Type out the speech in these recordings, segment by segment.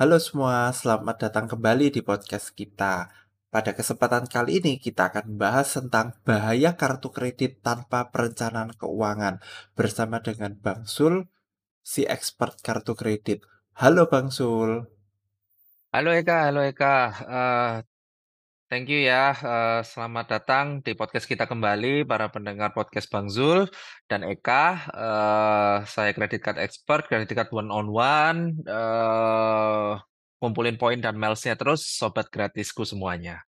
Halo semua, selamat datang kembali di podcast kita. Pada kesempatan kali ini kita akan bahas tentang bahaya kartu kredit tanpa perencanaan keuangan bersama dengan Bang Sul, si expert kartu kredit. Halo Bang Sul. Halo Eka. Thank you ya, selamat datang di podcast kita kembali, para pendengar podcast Bang Zul dan Eka. Saya credit card expert, credit card one-on-one, kumpulin poin dan miles-nya terus, sobat gratisku semuanya.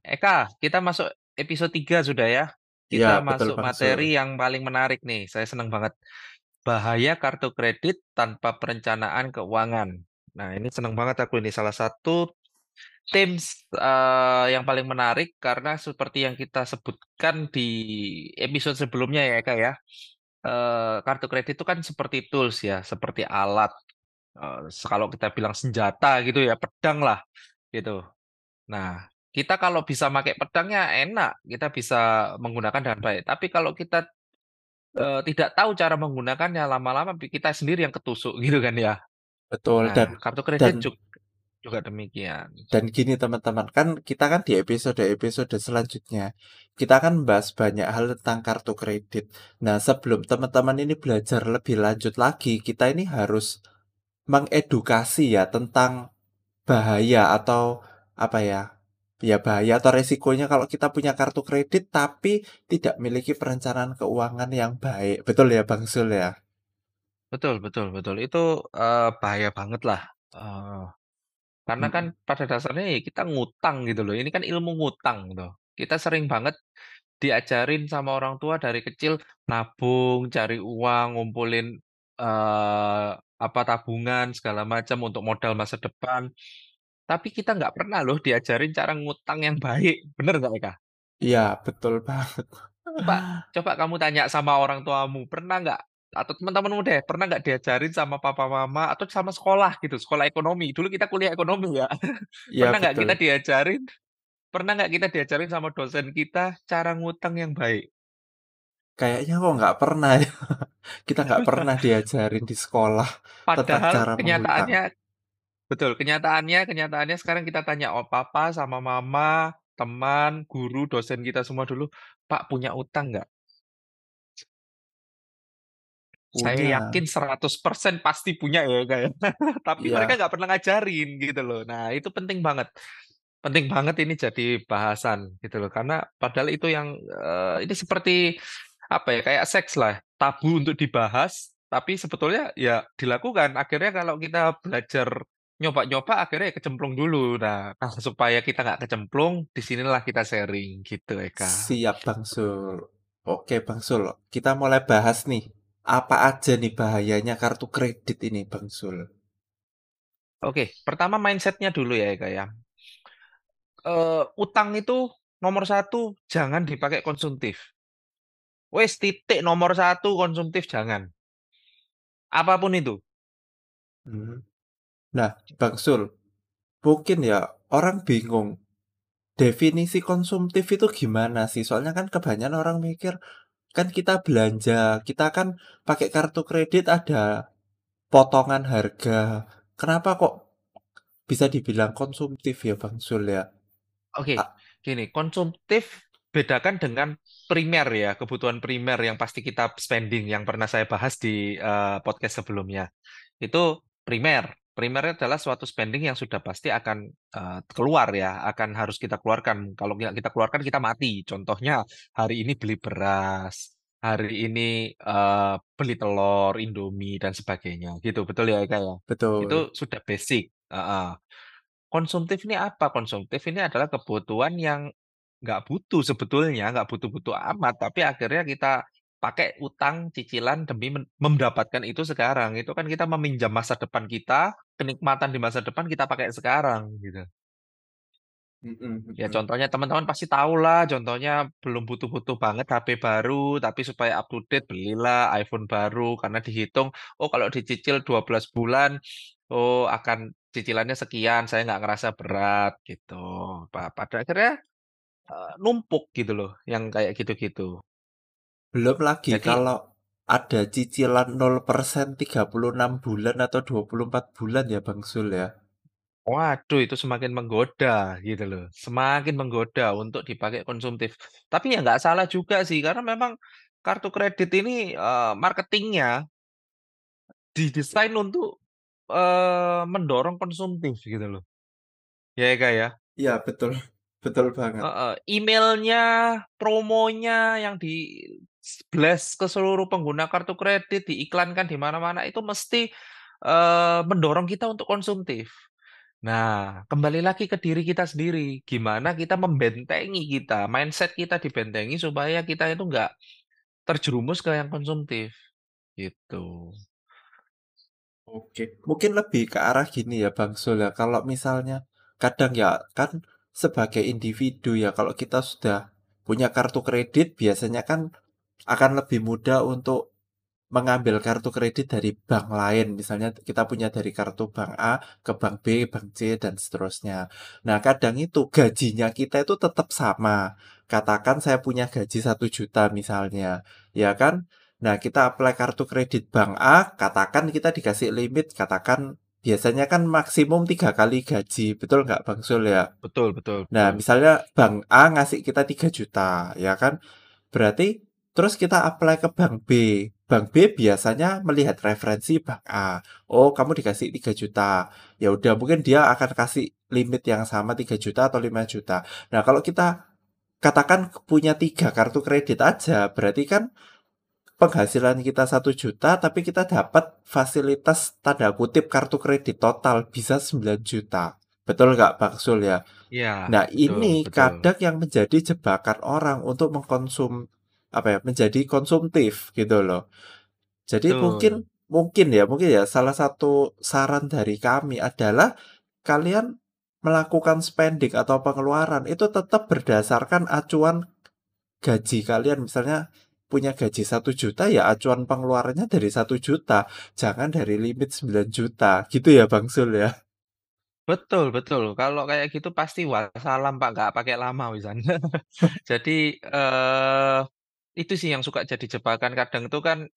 Eka, kita masuk episode 3 sudah ya. Kita ya, masuk betul, materi yang paling menarik nih, saya senang banget. Bahaya kartu kredit tanpa perencanaan keuangan. Nah ini senang banget aku, ini salah satu themes yang paling menarik karena seperti yang kita sebutkan di episode sebelumnya ya Eka ya, kartu kredit itu kan seperti tools ya, seperti alat, kalau kita bilang senjata gitu ya, pedang lah gitu. Nah kita kalau bisa pakai pedangnya enak, kita bisa menggunakan dengan baik, tapi kalau kita tidak tahu cara menggunakannya, lama-lama kita sendiri yang ketusuk gitu kan ya. Betul. Nah, dan kartu kredit juga demikian. Dan gini teman-teman, kita di episode selanjutnya kita akan membahas banyak hal tentang kartu kredit. Nah sebelum teman-teman ini belajar lebih lanjut lagi, kita ini harus mengedukasi ya tentang bahaya atau bahaya atau resikonya kalau kita punya kartu kredit tapi tidak memiliki perencanaan keuangan yang baik. Betul ya Bang Sul ya? Betul. Itu bahaya banget lah. Karena kan pada dasarnya ya kita ngutang gitu loh. Ini kan ilmu ngutang gitu. Kita sering banget diajarin sama orang tua dari kecil, nabung, cari uang, ngumpulin tabungan segala macam untuk modal masa depan. Tapi kita nggak pernah loh diajarin cara ngutang yang baik. Bener nggak Eka? Iya, betul banget. Coba kamu tanya sama orang tuamu, pernah nggak? Atau teman-temanmu deh, pernah nggak diajarin sama papa mama atau sama sekolah gitu, sekolah ekonomi, dulu kita kuliah ekonomi ya, ya pernah nggak kita diajarin sama dosen kita cara ngutang yang baik? Kayaknya kok nggak pernah ya. Kita nggak pernah diajarin di sekolah tentang cara kenyataannya mengutang. Betul, kenyataannya sekarang kita tanya papa sama mama, teman, guru, dosen kita semua dulu, Pak punya utang nggak? Punya. Saya yakin 100% pasti punya ya kayak. Tapi mereka nggak pernah ngajarin gitu loh. Nah itu penting banget ini jadi bahasan gitu loh. Karena padahal itu yang ini seperti kayak seks lah, tabu untuk dibahas. Tapi sebetulnya ya dilakukan. Akhirnya kalau kita belajar nyoba-nyoba akhirnya ya kecemplung dulu. Nah supaya kita nggak kecemplung, disinilah kita sharing gitu Eka. Siap Bang Sul. Oke Bang Sul, kita mulai bahas nih. Apa aja nih bahayanya kartu kredit ini Bang Sul? Oke, pertama mindsetnya dulu ya Eka ya. Utang itu nomor 1, jangan dipakai konsumtif. Wes titik nomor 1 konsumtif jangan. Apapun itu. Nah Bang Sul, mungkin ya orang bingung definisi konsumtif itu gimana sih? Soalnya kan kebanyakan orang mikir kan kita belanja, kita kan pakai kartu kredit ada potongan harga. Kenapa kok bisa dibilang konsumtif ya Bang Sul ya? Oke, gini, konsumtif bedakan dengan primer ya, kebutuhan primer yang pasti kita spending, yang pernah saya bahas di podcast sebelumnya. Itu primer. Primernya adalah suatu spending yang sudah pasti akan keluar ya, akan harus kita keluarkan. Kalau nggak kita keluarkan kita mati. Contohnya hari ini beli beras, hari ini beli telur, Indomie dan sebagainya. Gitu betul ya Eka ya? Betul. Itu sudah basic. Konsumtif ini apa? Konsumtif ini adalah kebutuhan yang nggak butuh sebetulnya, nggak butuh-butuh amat, tapi akhirnya kita pakai utang, cicilan demi mendapatkan itu sekarang. Itu kan kita meminjam masa depan kita, kenikmatan di masa depan kita pakai sekarang gitu. Ya contohnya teman-teman pasti tahu lah, contohnya belum butuh-butuh banget HP baru, tapi supaya up to date belilah iPhone baru karena dihitung, kalau dicicil 12 bulan, akan cicilannya sekian, saya nggak ngerasa berat gitu. Pada akhirnya numpuk gitu loh, yang kayak gitu-gitu. Belum lagi jadi, kalau ada cicilan 0% 36 bulan atau 24 bulan ya Bang Sul ya. Waduh, itu semakin menggoda gitu loh. Semakin menggoda untuk dipakai konsumtif. Tapi ya nggak salah juga sih, karena memang kartu kredit ini marketingnya didesain untuk mendorong konsumtif gitu loh. Ya Eka ya? Iya, betul. Betul banget. Emailnya, promonya yang di blast ke seluruh pengguna kartu kredit, diiklankan di mana-mana, itu mesti mendorong kita untuk konsumtif. Nah, kembali lagi ke diri kita sendiri. Gimana kita membentengi kita, mindset kita dibentengi supaya kita itu nggak terjerumus ke yang konsumtif. Gitu. Oke, mungkin lebih ke arah gini ya Bang Sul ya. Kalau misalnya, kadang ya kan sebagai individu ya, kalau kita sudah punya kartu kredit, biasanya kan akan lebih mudah untuk mengambil kartu kredit dari bank lain. Misalnya kita punya dari kartu bank A ke bank B, bank C, dan seterusnya. Nah, kadang itu gajinya kita itu tetap sama. Katakan saya punya gaji 1 juta misalnya, ya kan? Nah, kita apply kartu kredit bank A, katakan kita dikasih limit, katakan biasanya kan maksimum 3 kali gaji, betul nggak Bang Sul ya? Betul, betul, betul. Nah, misalnya bank A ngasih kita 3 juta, ya kan? Berarti terus kita apply ke bank B. Bank B biasanya melihat referensi bank A. Oh, kamu dikasih 3 juta. Ya udah, mungkin dia akan kasih limit yang sama 3 juta atau 5 juta. Nah, kalau kita katakan punya 3 kartu kredit aja, berarti kan penghasilan kita 1 juta, tapi kita dapat fasilitas tanda kutip kartu kredit total bisa 9 juta. Betul nggak Bang Sul ya? Ya. Nah, betul, ini betul. Kadang yang menjadi jebakan orang untuk mengkonsum menjadi konsumtif gitu loh. Jadi mungkin ya salah satu saran dari kami adalah kalian melakukan spending atau pengeluaran itu tetap berdasarkan acuan gaji kalian. Misalnya punya gaji 1 juta ya acuan pengeluarannya dari 1 juta, jangan dari limit 9 juta. Gitu ya Bang Sul ya. Betul, betul. Kalau kayak gitu pasti wassalam Pak, nggak pakai lama wisan. Jadi itu sih yang suka jadi jebakan. Kadang itu kan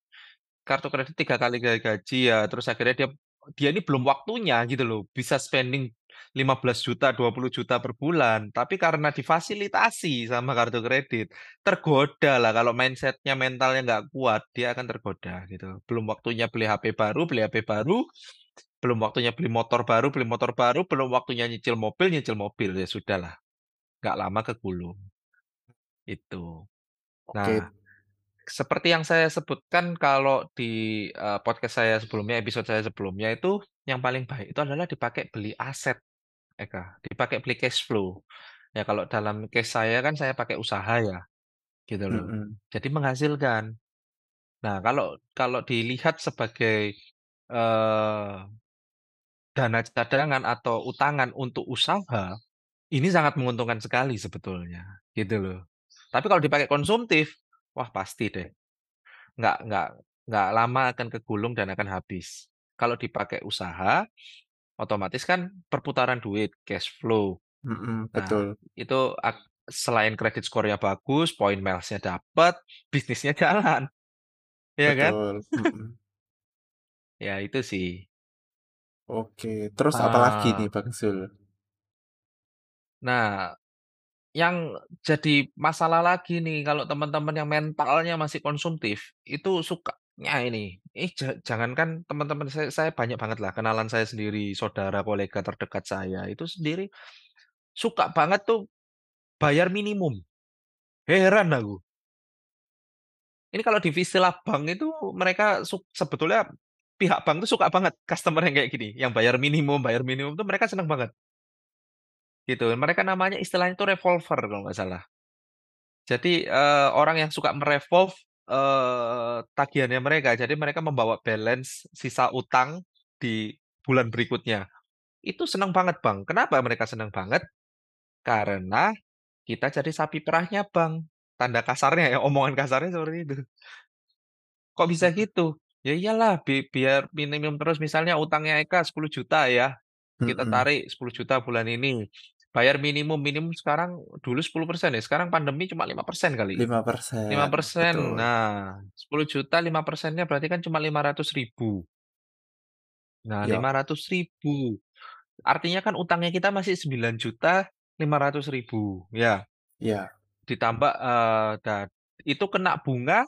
kartu kredit 3 kali gaji ya, terus akhirnya dia ini belum waktunya gitu loh, bisa spending 15 juta, 20 juta per bulan, tapi karena difasilitasi sama kartu kredit, tergoda lah. Kalau mindsetnya, mentalnya nggak kuat, dia akan tergoda gitu. Belum waktunya beli HP baru, belum waktunya beli motor baru, belum waktunya nyicil mobil, ya sudahlah, nggak lama kegulung itu. Nah, seperti yang saya sebutkan kalau di podcast saya sebelumnya, episode saya sebelumnya itu, yang paling baik itu adalah dipakai beli aset, Eka. Dipakai beli cash flow. Ya kalau dalam case saya kan saya pakai usaha ya, gitu loh. Jadi menghasilkan. Nah kalau dilihat sebagai dana cadangan atau utangan untuk usaha, ini sangat menguntungkan sekali sebetulnya, gitu loh. Tapi kalau dipakai konsumtif, wah pasti deh, nggak lama akan kegulung dan akan habis. Kalau dipakai usaha, otomatis kan perputaran duit, cash flow. Nah, betul. Itu selain kredit skornya bagus, point milesnya dapat, bisnisnya jalan, ya kan? Ya itu sih. Oke, terus apa lagi nih Bang Zul? Nah, yang jadi masalah lagi nih kalau teman-teman yang mentalnya masih konsumtif itu sukanya ini. Jangankan teman-teman saya banyak banget lah kenalan saya sendiri, saudara, kolega terdekat saya itu sendiri suka banget tuh bayar minimum. Heran aku. Ini kalau di Vistila Bank itu mereka sebetulnya pihak bank tuh suka banget customer yang kayak gini, yang bayar minimum tuh mereka senang banget. Gitu, mereka namanya istilahnya itu revolver kalau nggak salah. Jadi orang yang suka merevolve tagihannya mereka, jadi mereka membawa balance sisa utang di bulan berikutnya. Itu senang banget Bang. Kenapa mereka senang banget? Karena kita jadi sapi perahnya Bang. Tanda kasarnya ya, omongan kasarnya seperti itu. Kok bisa gitu? Ya iyalah, biar minimum terus. Misalnya utangnya Eka 10 juta ya, kita tarik 10 juta bulan ini. bayar minimum sekarang dulu 10% ya, sekarang pandemi cuma 5% kali. 5%. Betul. Nah, 10 juta 5%-nya berarti kan cuma 500.000. Nah, ya. 500.000. Artinya kan utangnya kita masih 9.500.000, ya. Ya. Ditambah itu kena bunga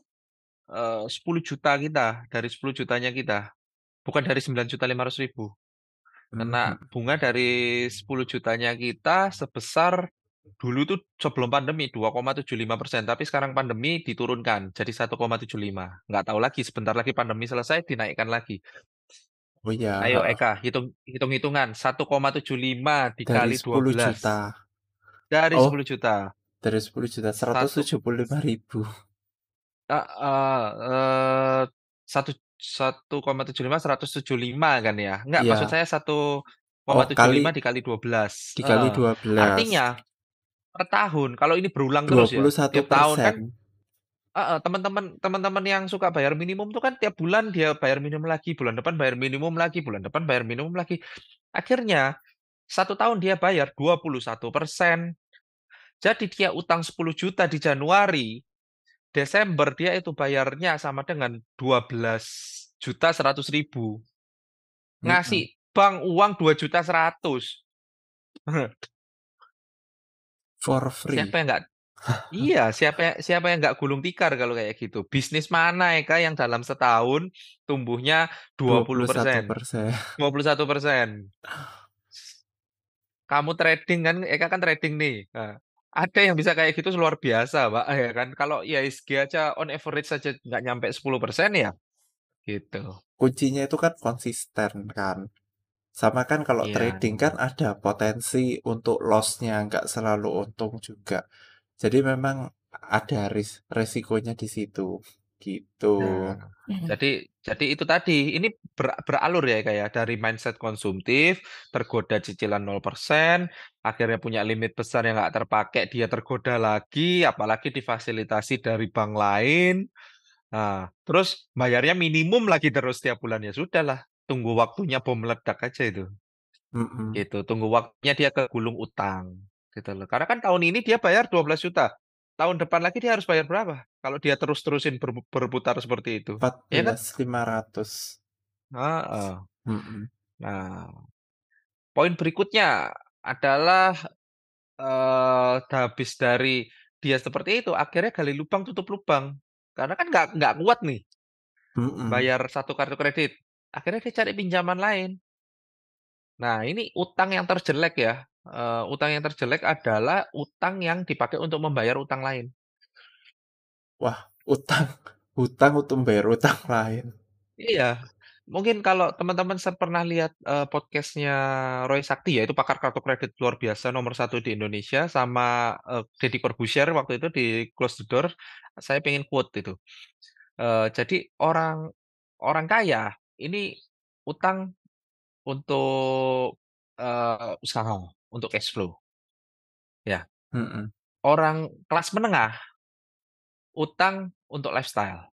10 juta kita, dari 10 jutanya kita. Bukan dari 9.500.000. Kena bunga dari 10 jutanya kita sebesar dulu tuh sebelum pandemi 2,75%, tapi sekarang pandemi diturunkan jadi 1,75. Nggak tahu lagi sebentar lagi pandemi selesai dinaikkan lagi. Oh iya. Ayo Eka, hitung-hitungan 1,75 dikali 12 juta. Dari 10 juta. Dari 10 juta 175.000. 1,75 175 kan ya? Enggak, ya. Maksud saya 1,75 dikali 12. Dikali 12. Artinya per tahun kalau ini berulang terus ya. 21% tiap tahun kan. Teman-teman yang suka bayar minimum itu kan tiap bulan dia bayar minimum lagi, bulan depan bayar minimum lagi, bulan depan bayar minimum lagi. Akhirnya satu tahun dia bayar 21%. Jadi dia utang 10 juta di Januari. Desember dia itu bayarnya sama dengan 12.100.000. Ngasih bank uang 2.100.000. For free. Siapa yang enggak? Iya, siapa yang enggak gulung tikar kalau kayak gitu. Bisnis mana Eka yang dalam setahun tumbuhnya 20%? 21%. Kamu trading kan, Eka kan trading nih. Ada yang bisa kayak gitu luar biasa, Pak, ya kan? Kalau IHSG aja on average saja nggak nyampe 10% ya, gitu. Kuncinya itu kan konsisten kan. Sama kan kalau trading kan ada potensi untuk loss-nya, nggak selalu untung juga. Jadi memang ada resikonya di situ, gitu. Nah, jadi itu tadi, ini beralur ya kayak dari mindset konsumtif, tergoda cicilan 0%, akhirnya punya limit besar yang nggak terpakai, dia tergoda lagi, apalagi difasilitasi dari bank lain. Nah, terus bayarnya minimum lagi terus tiap bulannya, sudahlah, tunggu waktunya bom meledak aja itu. Gitu, tunggu waktunya dia kegulung utang. Gitu loh. Karena kan tahun ini dia bayar 12 juta. Tahun depan lagi dia harus bayar berapa? Kalau dia terus-terusin berputar seperti itu. 14.500. Nah, poin berikutnya adalah habis dari dia seperti itu, akhirnya gali lubang tutup lubang. Karena kan nggak kuat nih. Bayar satu kartu kredit. Akhirnya dia cari pinjaman lain. Nah, ini utang yang terjelek ya. Utang yang terjelek adalah utang yang dipakai untuk membayar utang lain. Wah, utang untuk membayar utang lain. Iya, mungkin kalau teman-teman pernah lihat podcastnya Roy Sakti ya, itu pakar kartu kredit luar biasa nomor 1 di Indonesia, sama Deddy Corbuzier waktu itu di Close the Door. Saya pengen quote itu. Jadi orang kaya ini utang untuk usaha. Untuk cash flow, ya. Orang kelas menengah utang untuk lifestyle,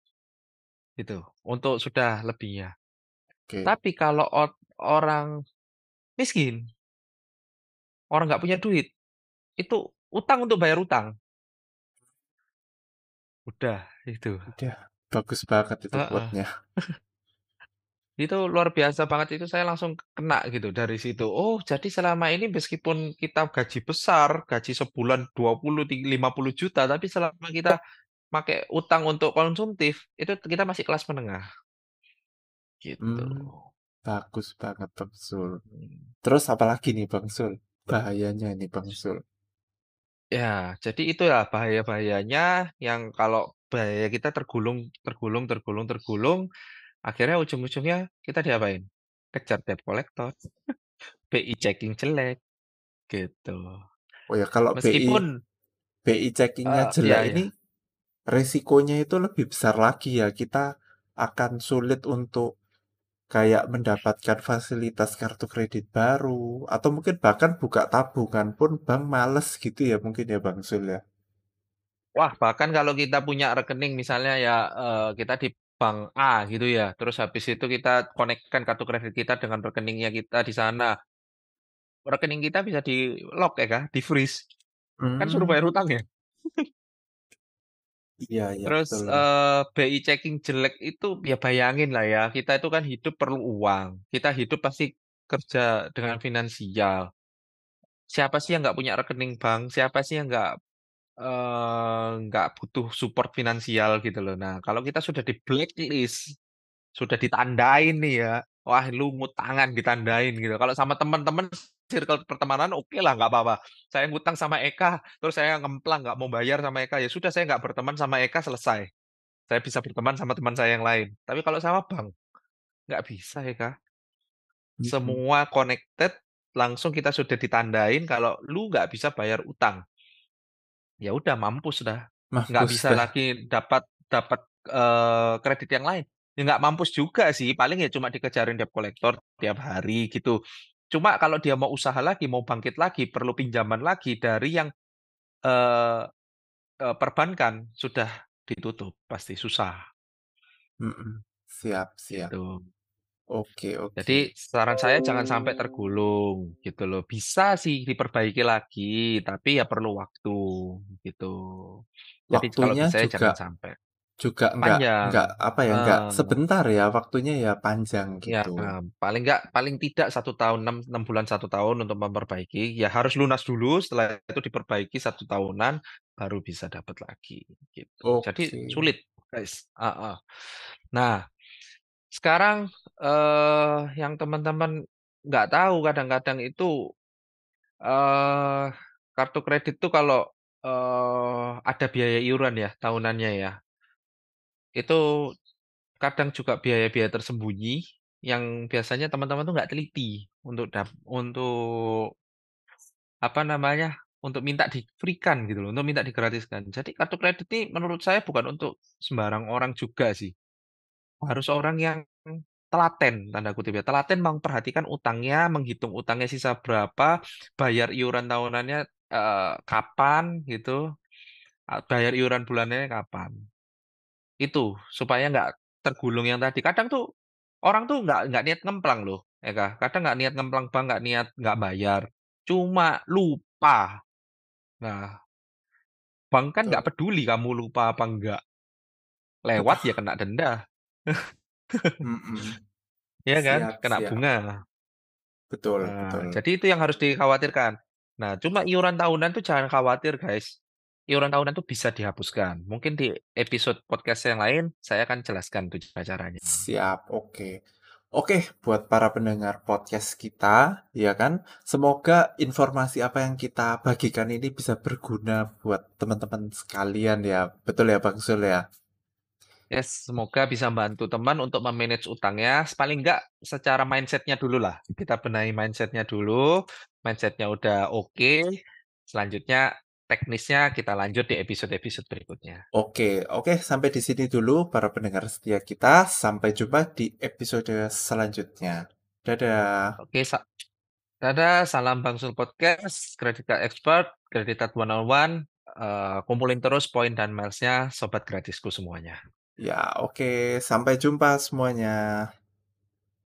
gitu. Untuk sudah lebihnya. Okay. Tapi kalau orang miskin, orang nggak punya duit, itu utang untuk bayar utang. Udah itu. Udah. Bagus banget itu buatnya. Itu luar biasa banget, itu saya langsung kena gitu dari situ. Oh, jadi selama ini meskipun kita gaji besar, gaji sebulan 20-50 juta, tapi selama kita pakai utang untuk konsumtif, itu kita masih kelas menengah. Gitu. Bagus banget Bang Sul. Terus apalagi nih Bang Sul? Bahayanya nih Bang Sul. Ya, jadi itu ya bahaya-bahayanya yang kalau bahaya kita tergulung. Akhirnya ujung-ujungnya kita diapain? Kejar debt collector. BI checking jelek. Gitu. Oh ya, kalau meskipun BI checkingnya jelek ini resikonya itu lebih besar lagi ya. Kita akan sulit untuk kayak mendapatkan fasilitas kartu kredit baru. Atau mungkin bahkan buka tabungan pun bank males gitu ya mungkin ya Bang Sul ya. Wah, bahkan kalau kita punya rekening misalnya ya kita di bank A gitu ya, terus habis itu kita konekkan kartu kredit kita dengan rekeningnya kita di sana, rekening kita bisa di lock ya kah, di freeze. Kan suruh bayar hutang ya. Iya, iya. Terus betul. BI checking jelek itu ya bayangin lah ya, kita itu kan hidup perlu uang. Kita hidup pasti kerja dengan finansial. Siapa sih yang nggak punya rekening bank? Siapa sih yang nggak butuh support finansial gitu loh. Nah, kalau kita sudah di blacklist, sudah ditandain nih ya. Wah, lu ngut tangan ditandain gitu. Kalau sama teman-teman circle pertemanan oke lah, nggak apa-apa. Saya ngutang sama Eka, terus saya ngemplang nggak mau bayar sama Eka, ya sudah saya nggak berteman sama Eka, selesai. Saya bisa berteman sama teman saya yang lain. Tapi kalau sama bank, nggak bisa Eka. Semua connected, langsung kita sudah ditandain kalau lu nggak bisa bayar utang. Ya udah mampus dah. Nggak bisa lagi dapat kredit yang lain. Ya nggak mampus juga sih, paling ya cuma dikejarin debt collector tiap hari gitu. Cuma kalau dia mau usaha lagi, mau bangkit lagi, perlu pinjaman lagi dari yang perbankan sudah ditutup, pasti susah. Siap, siap. Gitu. Oke. Jadi saran saya jangan sampai tergulung gitu loh. Bisa sih diperbaiki lagi, tapi ya perlu waktu gitu. Jadi kalau bisa juga jangan sampai. Juga enggak sebentar ya, waktunya ya panjang gitu ya, paling tidak 1 tahun, 6 bulan 1 tahun untuk memperbaiki ya, harus lunas dulu, setelah itu diperbaiki 1 tahunan baru bisa dapat lagi gitu. Okay. Jadi sulit guys. Nah sekarang yang teman-teman nggak tahu kadang-kadang itu kartu kredit tuh kalau ada biaya iuran ya tahunannya ya, itu kadang juga biaya-biaya tersembunyi yang biasanya teman-teman tuh nggak teliti untuk minta di-free-kan gitu loh, untuk minta digratiskan. Jadi kartu kredit ini menurut saya bukan untuk sembarang orang juga sih, harus orang yang telaten, tanda kutip ya, telaten memperhatikan utangnya, menghitung utangnya sisa berapa, bayar iuran tahunannya kapan gitu, bayar iuran bulanannya kapan. Itu supaya nggak tergulung yang tadi. Kadang tuh orang tuh nggak niat ngemplang loh, Eka. Kadang nggak niat ngemplang bank, nggak bayar, cuma lupa. Nah, bank kan nggak peduli kamu lupa apa enggak. Lewat ya kena denda. Iya kan, kena bunga. Betul, nah, betul. Jadi itu yang harus dikhawatirkan. Nah, cuma iuran tahunan tuh jangan khawatir guys. Iuran tahunan itu bisa dihapuskan. Mungkin di episode podcast yang lain saya akan jelaskan tuh caranya. Siap, oke. Oke, buat para pendengar podcast kita, ya kan? Semoga informasi apa yang kita bagikan ini bisa berguna buat teman-teman sekalian ya. Betul ya Bang Sul ya? Yes, semoga bisa membantu teman untuk memanage utangnya. Paling enggak secara mindsetnya dulu lah. Kita benahi mindsetnya dulu. Mindsetnya udah oke. Selanjutnya teknisnya kita lanjut di episode-episode berikutnya. Oke, sampai di sini dulu para pendengar setia kita. Sampai jumpa di episode selanjutnya. Dadah. Oke, dadah. Salam Bang Sul Podcast, Kredit Card Expert, Kredit Card 101. Kumpulin terus poin dan milesnya, sobat gratisku semuanya. Ya, oke. Sampai jumpa semuanya.